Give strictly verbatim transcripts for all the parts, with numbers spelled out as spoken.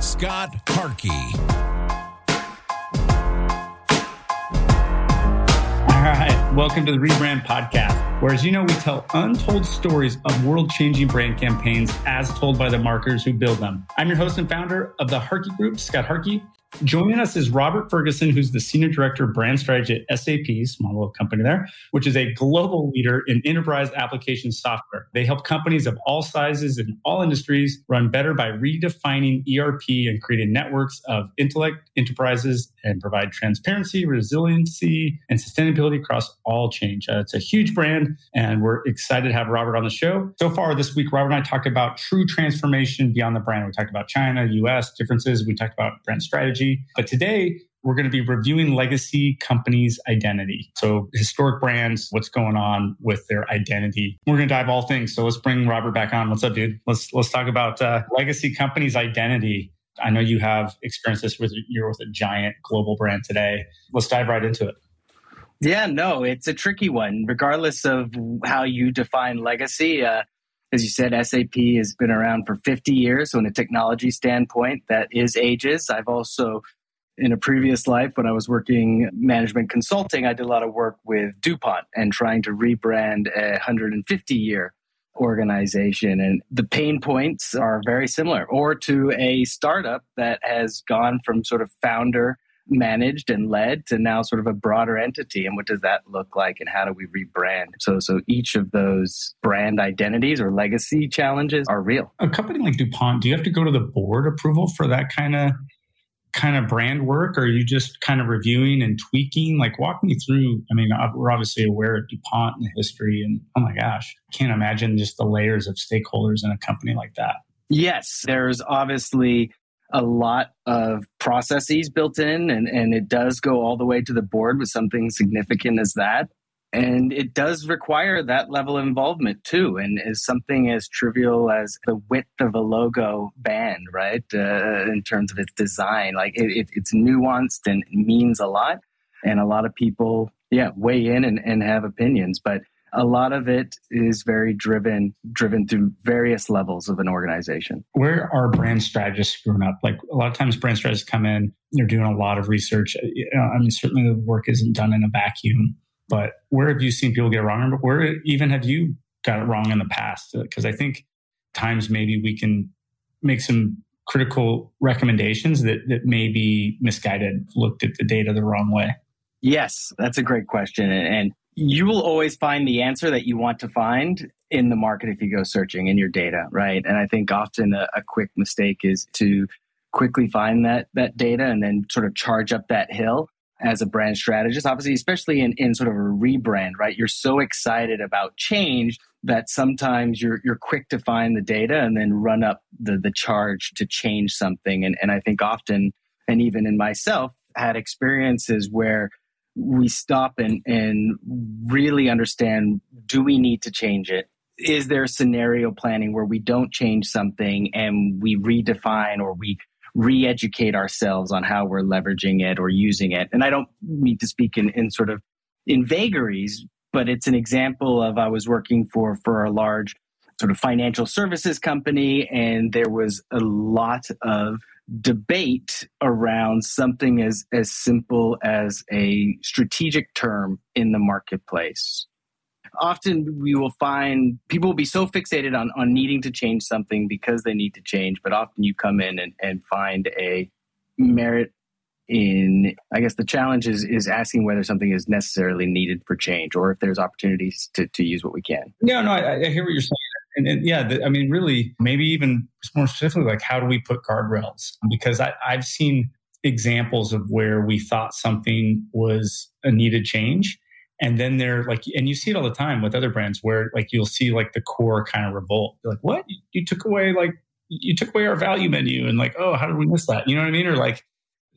Scott Harkey. All right, welcome to the Rebrand Podcast, where, as you know, we tell untold stories of world-changing brand campaigns as told by the marketers who build them. I'm your host and founder of the Harkey Group, Scott Harkey. Joining us is Robert Ferguson, who's the Senior Director of Brand Strategy at S A P, small little company there, which is a global leader in enterprise application software. They help companies of all sizes and all industries run better by redefining E R P and creating networks of intellect enterprises and provide transparency, resiliency, and sustainability across all change. Uh, it's a huge brand, and we're excited to have Robert on the show. So far this week, Robert and I talked about true transformation beyond the brand. We talked about China, U S differences. We talked about brand strategy. But today, we're going to be reviewing legacy companies' identity. So historic brands, what's going on with their identity. We're going to dive all things. So let's bring Robert back on. What's up, dude? Let's let's talk about uh, legacy companies' identity. I know you have experienced this with you're with a giant global brand today. Let's dive right into it. Yeah, no, it's a tricky one. Regardless of how you define legacy, uh, as you said, S A P has been around for fifty years. So in a technology standpoint, that is ages. I've also, in a previous life, when I was working management consulting, I did a lot of work with DuPont and trying to rebrand a one hundred fifty-year organization. And the pain points are very similar. Or to a startup that has gone from sort of founder managed and led to now sort of a broader entity. And what does that look like and how do we rebrand? So so each of those brand identities or legacy challenges are real. A company like DuPont, do you have to go to the board approval for that kind of kind of brand work? Or are you just kind of reviewing and tweaking? Like walk me through, I mean, we're obviously aware of DuPont and the history and oh my gosh, can't imagine just the layers of stakeholders in a company like that. Yes, there's obviously a lot of processes built in, and, and it does go all the way to the board with something significant as that. And it does require that level of involvement too. And is something as trivial as the width of a logo band, right? Uh, in terms of its design, like it, it, it's nuanced and means a lot. And a lot of people, yeah, weigh in and, and have opinions, but a lot of it is very driven, driven through various levels of an organization. Where are brand strategists screwing up? Like a lot of times brand strategists come in, they're doing a lot of research. I mean, certainly the work isn't done in a vacuum, but where have you seen people get it wrong? Or where even have you got it wrong in the past? Because I think times maybe we can make some critical recommendations that, that may be misguided, looked at the data the wrong way. Yes, that's a great question. And, and you will always find the answer that you want to find in the market if you go searching in your data, right? And I think often a, a quick mistake is to quickly find that that data and then sort of charge up that hill as a brand strategist, obviously, especially in, in sort of a rebrand, right? You're so excited about change that sometimes you're you're quick to find the data and then run up the the charge to change something. And, and I think often, and even in myself, had experiences where we stop and, and really understand, do we need to change it? Is there scenario planning where we don't change something and we redefine or we re-educate ourselves on how we're leveraging it or using it? And I don't need to speak in, in sort of in vagaries, but it's an example of I was working for for a large sort of financial services company, and there was a lot of debate around something as, as simple as a strategic term in the marketplace. often we will find people will be so fixated on, on needing to change something because they need to change. But often you come in and, and find a merit in, I guess the challenge is, is asking whether something is necessarily needed for change or if there's opportunities to, to use what we can. Yeah, no, I, I hear what you're saying. And, and yeah, the, I mean, really, maybe even more specifically, like how do we put guardrails? Because I, I've seen examples of where we thought something was a needed change. And then they're like, and you see it all the time with other brands where like, you'll see like the core kind of revolt. You're like, what? You, you took away like, you took away our value menu and like, oh, how did we miss that? You know what I mean? Or like,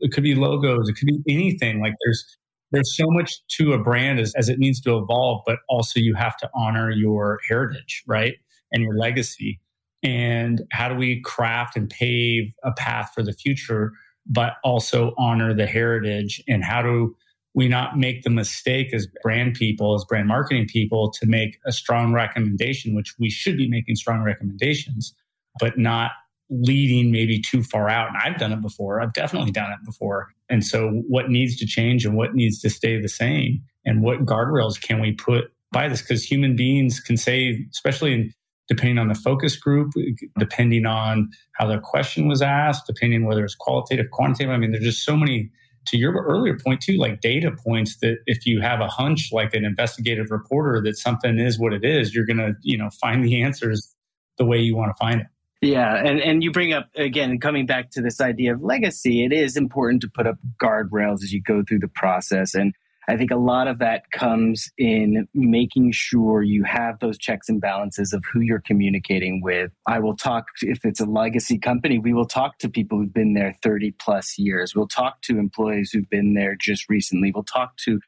it could be logos, it could be anything. Like there's there's so much to a brand as, as it needs to evolve, but also you have to honor your heritage, right? And your legacy. And how do we craft and pave a path for the future, but also honor the heritage? And how do we not make the mistake as brand people, as brand marketing people, to make a strong recommendation, which we should be making strong recommendations, but not leading maybe too far out. And I've done it before. I've definitely done it before. And so what needs to change and what needs to stay the same? And what guardrails can we put by this? Because human beings can say, especially in, depending on the focus group, depending on how their question was asked, depending whether it's qualitative, quantitative. I mean, there's just so many, to your earlier point too, like data points that if you have a hunch, like an investigative reporter, that something is what it is, you're going to, you know, find the answers the way you want to find it. Yeah. And, and you bring up, again, coming back to this idea of legacy, it is important to put up guardrails as you go through the process. And I think a lot of that comes in making sure you have those checks and balances of who you're communicating with. I will talk, if it's a legacy company, we will talk to people who've been there thirty plus years. We'll talk to employees who've been there just recently. We'll talk to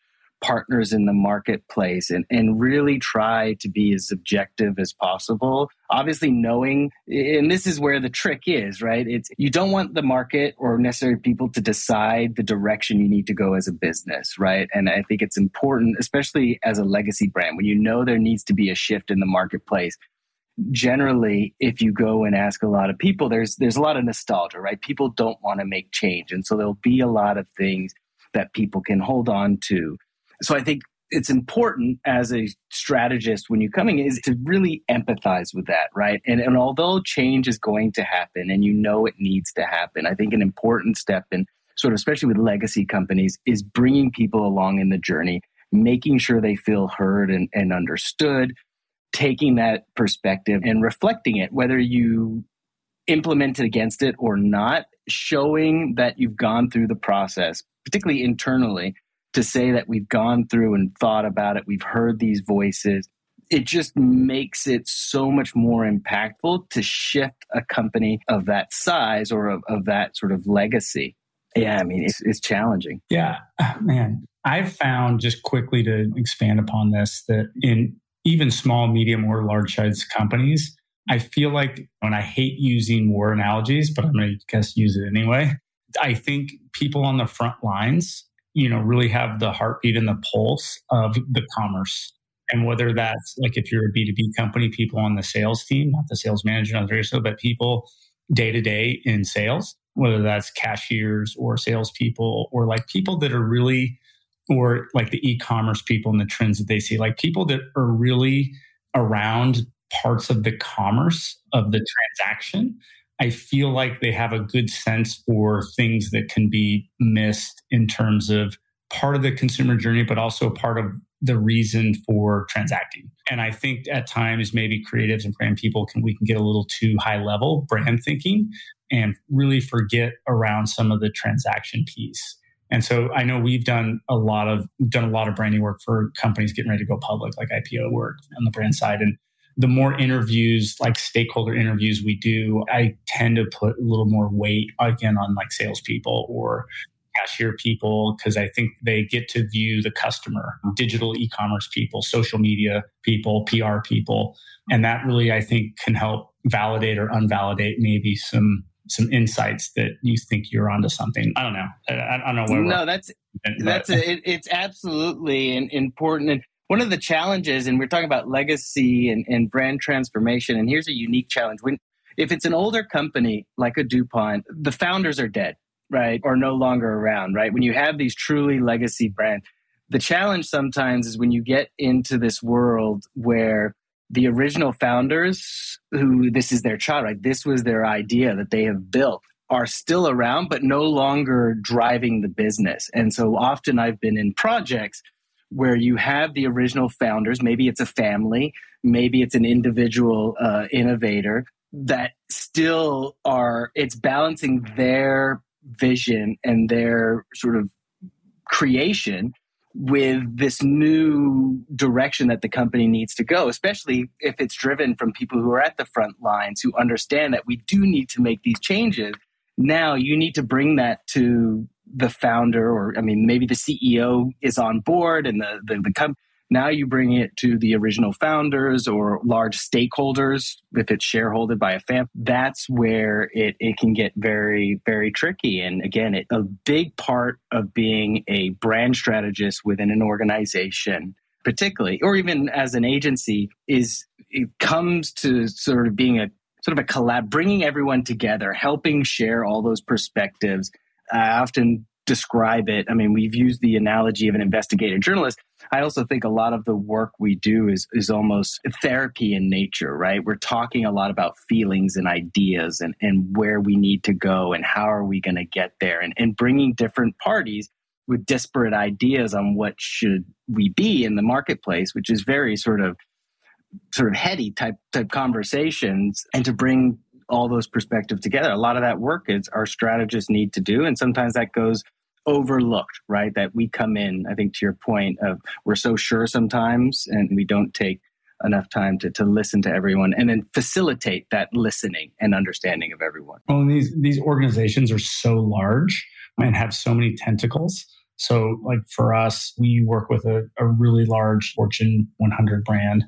partners in the marketplace and, and really try to be as objective as possible. Obviously knowing, and this is where the trick is, right? It's you don't want the market or necessarily people to decide the direction you need to go as a business, right? And I think it's important, especially as a legacy brand, when you know there needs to be a shift in the marketplace. Generally, if you go and ask a lot of people, there's there's a lot of nostalgia, right? People don't want to make change. And so there'll be a lot of things that people can hold on to. So I think it's important as a strategist when you're coming is to really empathize with that, right? And and although change is going to happen and you know it needs to happen, I think an important step in sort of, especially with legacy companies, is bringing people along in the journey, making sure they feel heard and, and understood, taking that perspective and reflecting it, whether you implement it against it or not, showing that you've gone through the process, particularly internally, to say that we've gone through and thought about it, we've heard these voices. It just makes it so much more impactful to shift a company of that size or of, of that sort of legacy. Yeah, I mean, it's, it's challenging. Yeah, man. I've found, just quickly to expand upon this, that in even small, medium, or large-sized companies, I feel like, and I hate using war analogies, but I'm going to guess use it anyway. I think people on the front lines, you know, really have the heartbeat and the pulse of the commerce. And whether that's like if you're a B two B company, people on the sales team, not the sales manager, not the sales, but people day to day in sales, whether that's cashiers or salespeople or like people that are really, or like the e-commerce people and the trends that they see, like people that are really around parts of the commerce of the transaction. I feel like they have a good sense for things that can be missed in terms of part of the consumer journey, but also part of the reason for transacting. And I think at times maybe creatives and brand people can we can get a little too high level brand thinking and really forget around some of the transaction piece. And so I know we've done a lot of done a lot of branding work for companies getting ready to go public, like I P O work on the brand side. And the more interviews, like stakeholder interviews we do, I tend to put a little more weight again on like salespeople or cashier people because I think they get to view the customer, digital e-commerce people, social media people, P R people. And that really, I think, can help validate or unvalidate maybe some some insights that you think you're onto something. I don't know. I, I don't know where no, we're that's, at, that's a, it, it's absolutely an, important... And one of the challenges, and we're talking about legacy and, and brand transformation, and here's a unique challenge. When, if it's an older company like a DuPont, the founders are dead, right? Or no longer around, right? When you have these truly legacy brands, The challenge sometimes is when you get into this world where the original founders, who this is their child, right? This was their idea that they have built, are still around, but no longer driving the business. And so often I've been in projects where you have the original founders, maybe it's a family, maybe it's an individual uh, innovator, that still are, it's balancing their vision and their sort of creation with this new direction that the company needs to go, especially if it's driven from people who are at the front lines, who understand that we do need to make these changes. Now you need to bring that to the founder, or I mean, maybe the C E O is on board and the, the, the company. Now you bring it to the original founders or large stakeholders, if it's shareholded by a family. That's where it, it can get very, very tricky. And again, it, a big part of being a brand strategist within an organization, particularly, or even as an agency, is it comes to sort of being a sort of a collab, bringing everyone together, helping share all those perspectives. I often describe it. I mean, we've used the analogy of an investigative journalist. I also think a lot of the work we do is is almost therapy in nature, right? We're talking a lot about feelings and ideas and, and where we need to go and how are we going to get there, and, and bringing different parties with disparate ideas on what should we be in the marketplace, which is very sort of sort of heady type type conversations, and to bring all those perspectives together. A lot of that work is our strategists need to do, and sometimes that goes overlooked, right? That we come in, I think to your point of we're so sure sometimes and we don't take enough time to, to listen to everyone and then facilitate that listening and understanding of everyone. Well, and these, these organizations are so large and have so many tentacles. So like for us, we work with a, a really large Fortune one hundred brand.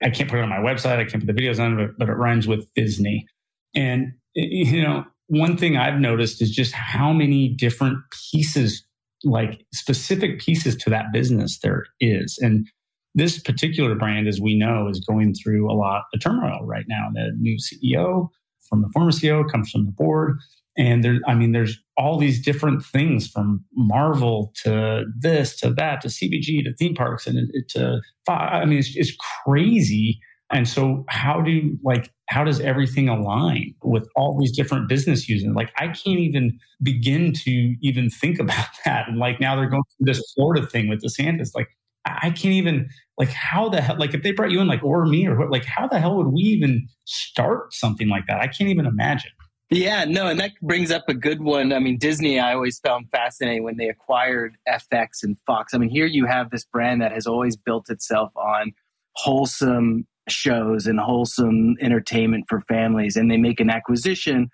I can't put it on my website. I can't put the videos on it, but it rhymes with Disney. And, you know, one thing I've noticed is just how many different pieces, like specific pieces to that business there is. And this particular brand, as we know, is going through a lot of turmoil right now. The new C E O from the former C E O comes from the board. And there, I mean, there's all these different things from Marvel to this, to that, to C B G, to theme parks, and to, I mean, it's, it's crazy. And so how do like how does everything align with all these different business users? Like I can't even begin to even think about that. And like now they're going through this Florida thing with DeSantis. Like I can't even like how the hell like if they brought you in like or me or what, like how the hell would we even start something like that? I can't even imagine. Yeah, no, and that brings up a good one. I mean, Disney, I always found fascinating when they acquired F X and Fox. I mean, here you have this brand that has always built itself on wholesome shows and wholesome entertainment for families. And they make an acquisition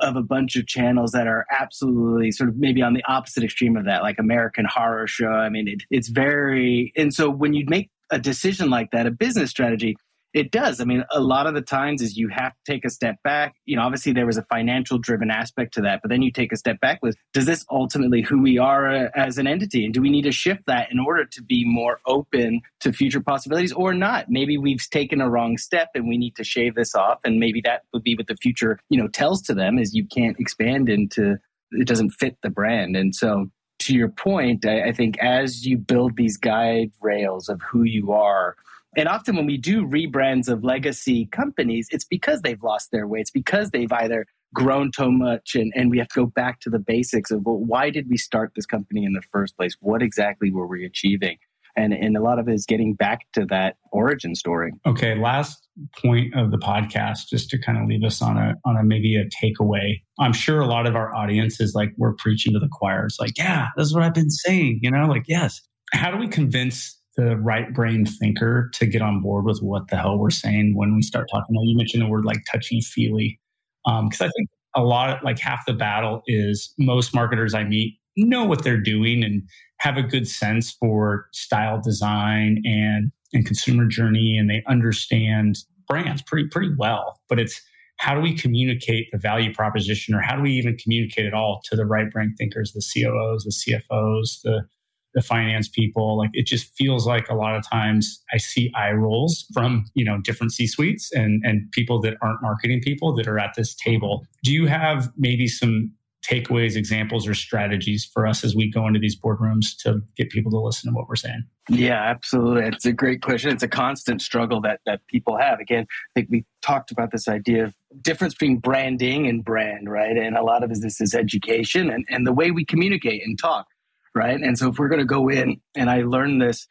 of a bunch of channels that are absolutely sort of maybe on the opposite extreme of that, like American Horror Show. I mean, it, it's very... And so when you make a decision like that, a business strategy, it does. I mean, a lot of the times is you have to take a step back. You know, obviously there was a financial driven aspect to that, but then you take a step back with, does this ultimately who we are as an entity? And do we need to shift that in order to be more open to future possibilities or not? Maybe we've taken a wrong step and we need to shave this off. And maybe that would be what the future, you know, tells to them is you can't expand into, it doesn't fit the brand. And so to your point, I, I think as you build these guide rails of who you are, and often when we do rebrands of legacy companies, it's because they've lost their way. It's because they've either grown so much and, and we have to go back to the basics of, well, why did we start this company in the first place? What exactly were we achieving? And, and a lot of it is getting back to that origin story. Okay, last point of the podcast, just to kind of leave us on a on a maybe a takeaway. I'm sure a lot of our audience is like, we're preaching to the choir. It's like, yeah, this is what I've been saying, you know, like, yes. How do we convince the right brain thinker to get on board with what the hell we're saying when we start talking about, you mentioned the word like touchy-feely. Um, because I think a lot of, like half the battle is most marketers I meet know what they're doing and have a good sense for style design and, and consumer journey. And they understand brands pretty, pretty well, but it's how do we communicate the value proposition, or how do we even communicate it all to the right brain thinkers, the C O Os, the C F Os, the the finance people? Like it just feels like a lot of times I see eye rolls from, you know, different C-suites and, and people that aren't marketing people that are at this table. Do you have maybe some takeaways, examples, or strategies for us as we go into these boardrooms to get people to listen to what we're saying? Yeah, absolutely. It's a great question. It's a constant struggle that that people have. Again, I think we talked about this idea of difference between branding and brand, right? And a lot of this is education and, and the way we communicate and talk, right? And so if we're going to go in, and I learned this,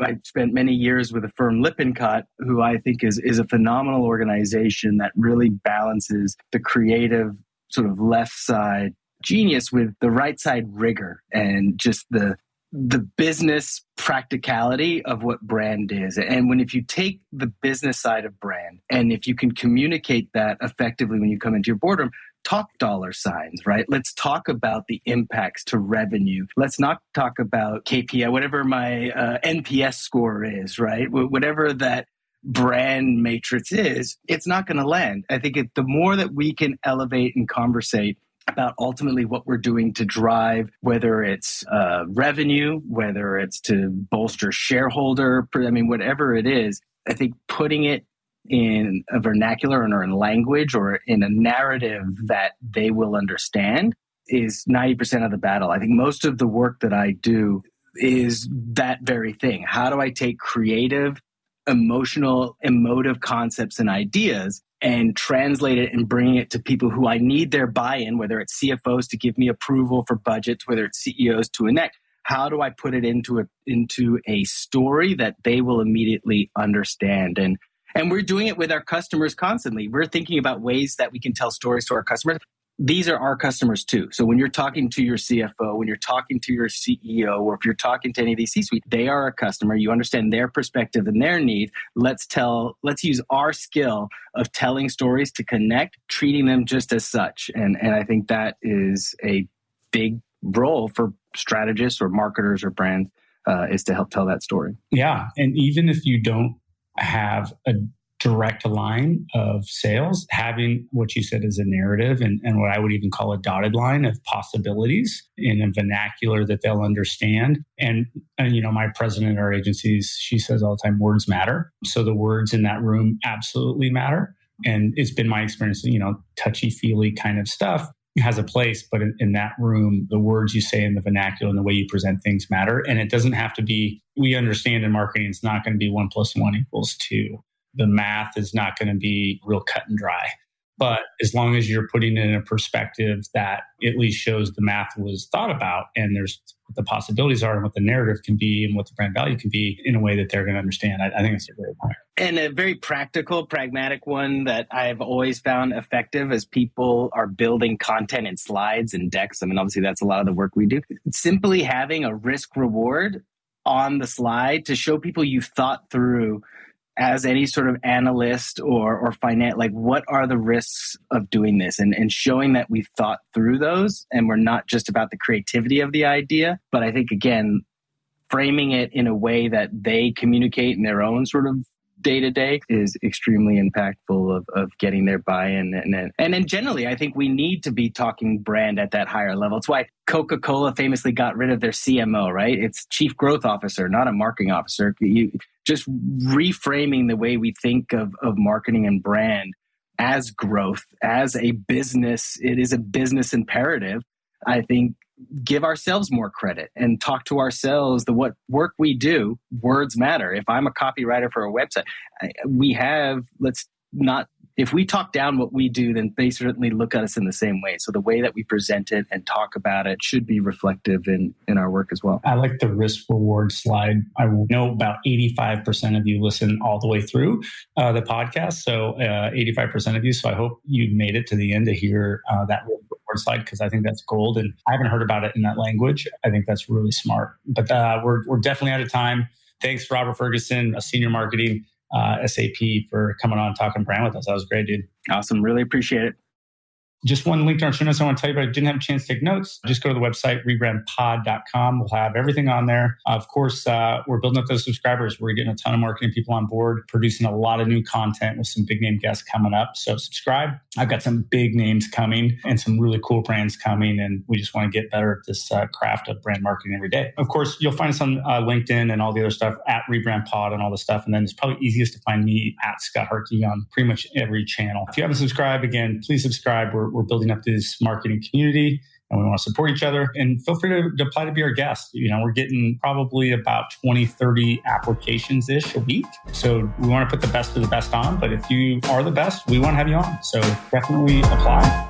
I spent many years with a firm, Lippincott, who I think is is a phenomenal organization that really balances the creative sort of left side genius with the right side rigor and just the the business practicality of what brand is. And when if you take the business side of brand and if you can communicate that effectively when you come into your boardroom, talk dollar signs, right? Let's talk about the impacts to revenue. Let's not talk about K P I, whatever my uh, N P S score is, right? Whatever that brand matrix is, it's not going to land. I think it, the more that we can elevate and conversate about ultimately what we're doing to drive, whether it's uh, revenue, whether it's to bolster shareholder, I mean, whatever it is, I think putting it in a vernacular or in language or in a narrative that they will understand is ninety percent of the battle. I think most of the work that I do is that very thing. How do I take creative, emotional, emotive concepts and ideas and translate it and bring it to people who I need their buy-in, whether it's C F Os to give me approval for budgets, whether it's C E Os to enact. How do I put it into a into a story that they will immediately understand? And and we're doing it with our customers constantly. We're thinking about ways that we can tell stories to our customers. These are our customers too. So when you're talking to your C F O, when you're talking to your C E O, or if you're talking to any of these C-suite, they are a customer. You understand their perspective and their needs. Let's tell, let's use our skill of telling stories to connect, treating them just as such. And, and I think that is a big role for strategists or marketers or brands uh, is to help tell that story. Yeah. And even if you don't have a direct line of sales, having what you said is a narrative and, and what I would even call a dotted line of possibilities in a vernacular that they'll understand. And, and you know, my president of our agencies, she says all the time, words matter. So the words in that room absolutely matter. And it's been my experience, you know, touchy-feely kind of stuff has a place, but in, in that room, the words you say in the vernacular and the way you present things matter. And it doesn't have to be, we understand in marketing, it's not going to be one plus one equals two. The math is not going to be real cut and dry. But as long as you're putting it in a perspective that at least shows the math was thought about and there's what the possibilities are and what the narrative can be and what the brand value can be in a way that they're going to understand, I, I think it's a great point. And a very practical, pragmatic one that I've always found effective as people are building content and slides and decks. I mean, obviously, that's a lot of the work we do. Simply having a risk reward on the slide to show people you've thought through as any sort of analyst or or finance, like what are the risks of doing this? And and showing that we've thought through those and we're not just about the creativity of the idea, but I think, again, framing it in a way that they communicate in their own sort of day-to-day is extremely impactful of, of getting their buy-in. And and, and and generally, I think we need to be talking brand at that higher level. It's why Coca-Cola famously got rid of their C M O, right? It's chief growth officer, not a marketing officer. You, just reframing the way we think of, of marketing and brand as growth, as a business. It is a business imperative. I think give ourselves more credit and talk to ourselves the what work we do. Words matter. If I'm a copywriter for a website, we have, let's not, if we talk down what we do, then they certainly look at us in the same way. So the way that we present it and talk about it should be reflective in, in our work as well. I like the risk reward slide. I know about eighty-five percent of you listen all the way through uh, the podcast. So uh, eighty-five percent of you. So I hope you made it to the end to hear uh, that risk reward slide, because I think that's gold. And I haven't heard about it in that language. I think that's really smart. But uh, we're, we're definitely out of time. Thanks, Robert Ferguson, a senior marketing Uh, S A P, for coming on Talking Brand with us. That was great, dude. Awesome. Really appreciate it. Just one link to our show notes I want to tell you about. I didn't have a chance to take notes. Just go to the website, rebrand pod dot com. We'll have everything on there. Of course, uh, we're building up those subscribers. We're getting a ton of marketing people on board, producing a lot of new content with some big name guests coming up. So subscribe. I've got some big names coming and some really cool brands coming. And we just want to get better at this uh, craft of brand marketing every day. Of course, you'll find us on uh, LinkedIn and all the other stuff at RebrandPod and all the stuff. And then it's probably easiest to find me at Scott Harkey on pretty much every channel. If you haven't subscribed, again, please subscribe. We're We're, we're building up this marketing community and we want to support each other. And feel free to, to apply to be our guest. You know, we're getting probably about twenty, thirty applications-ish a week. So we want to put the best of the best on. But if you are the best, we want to have you on. So definitely apply.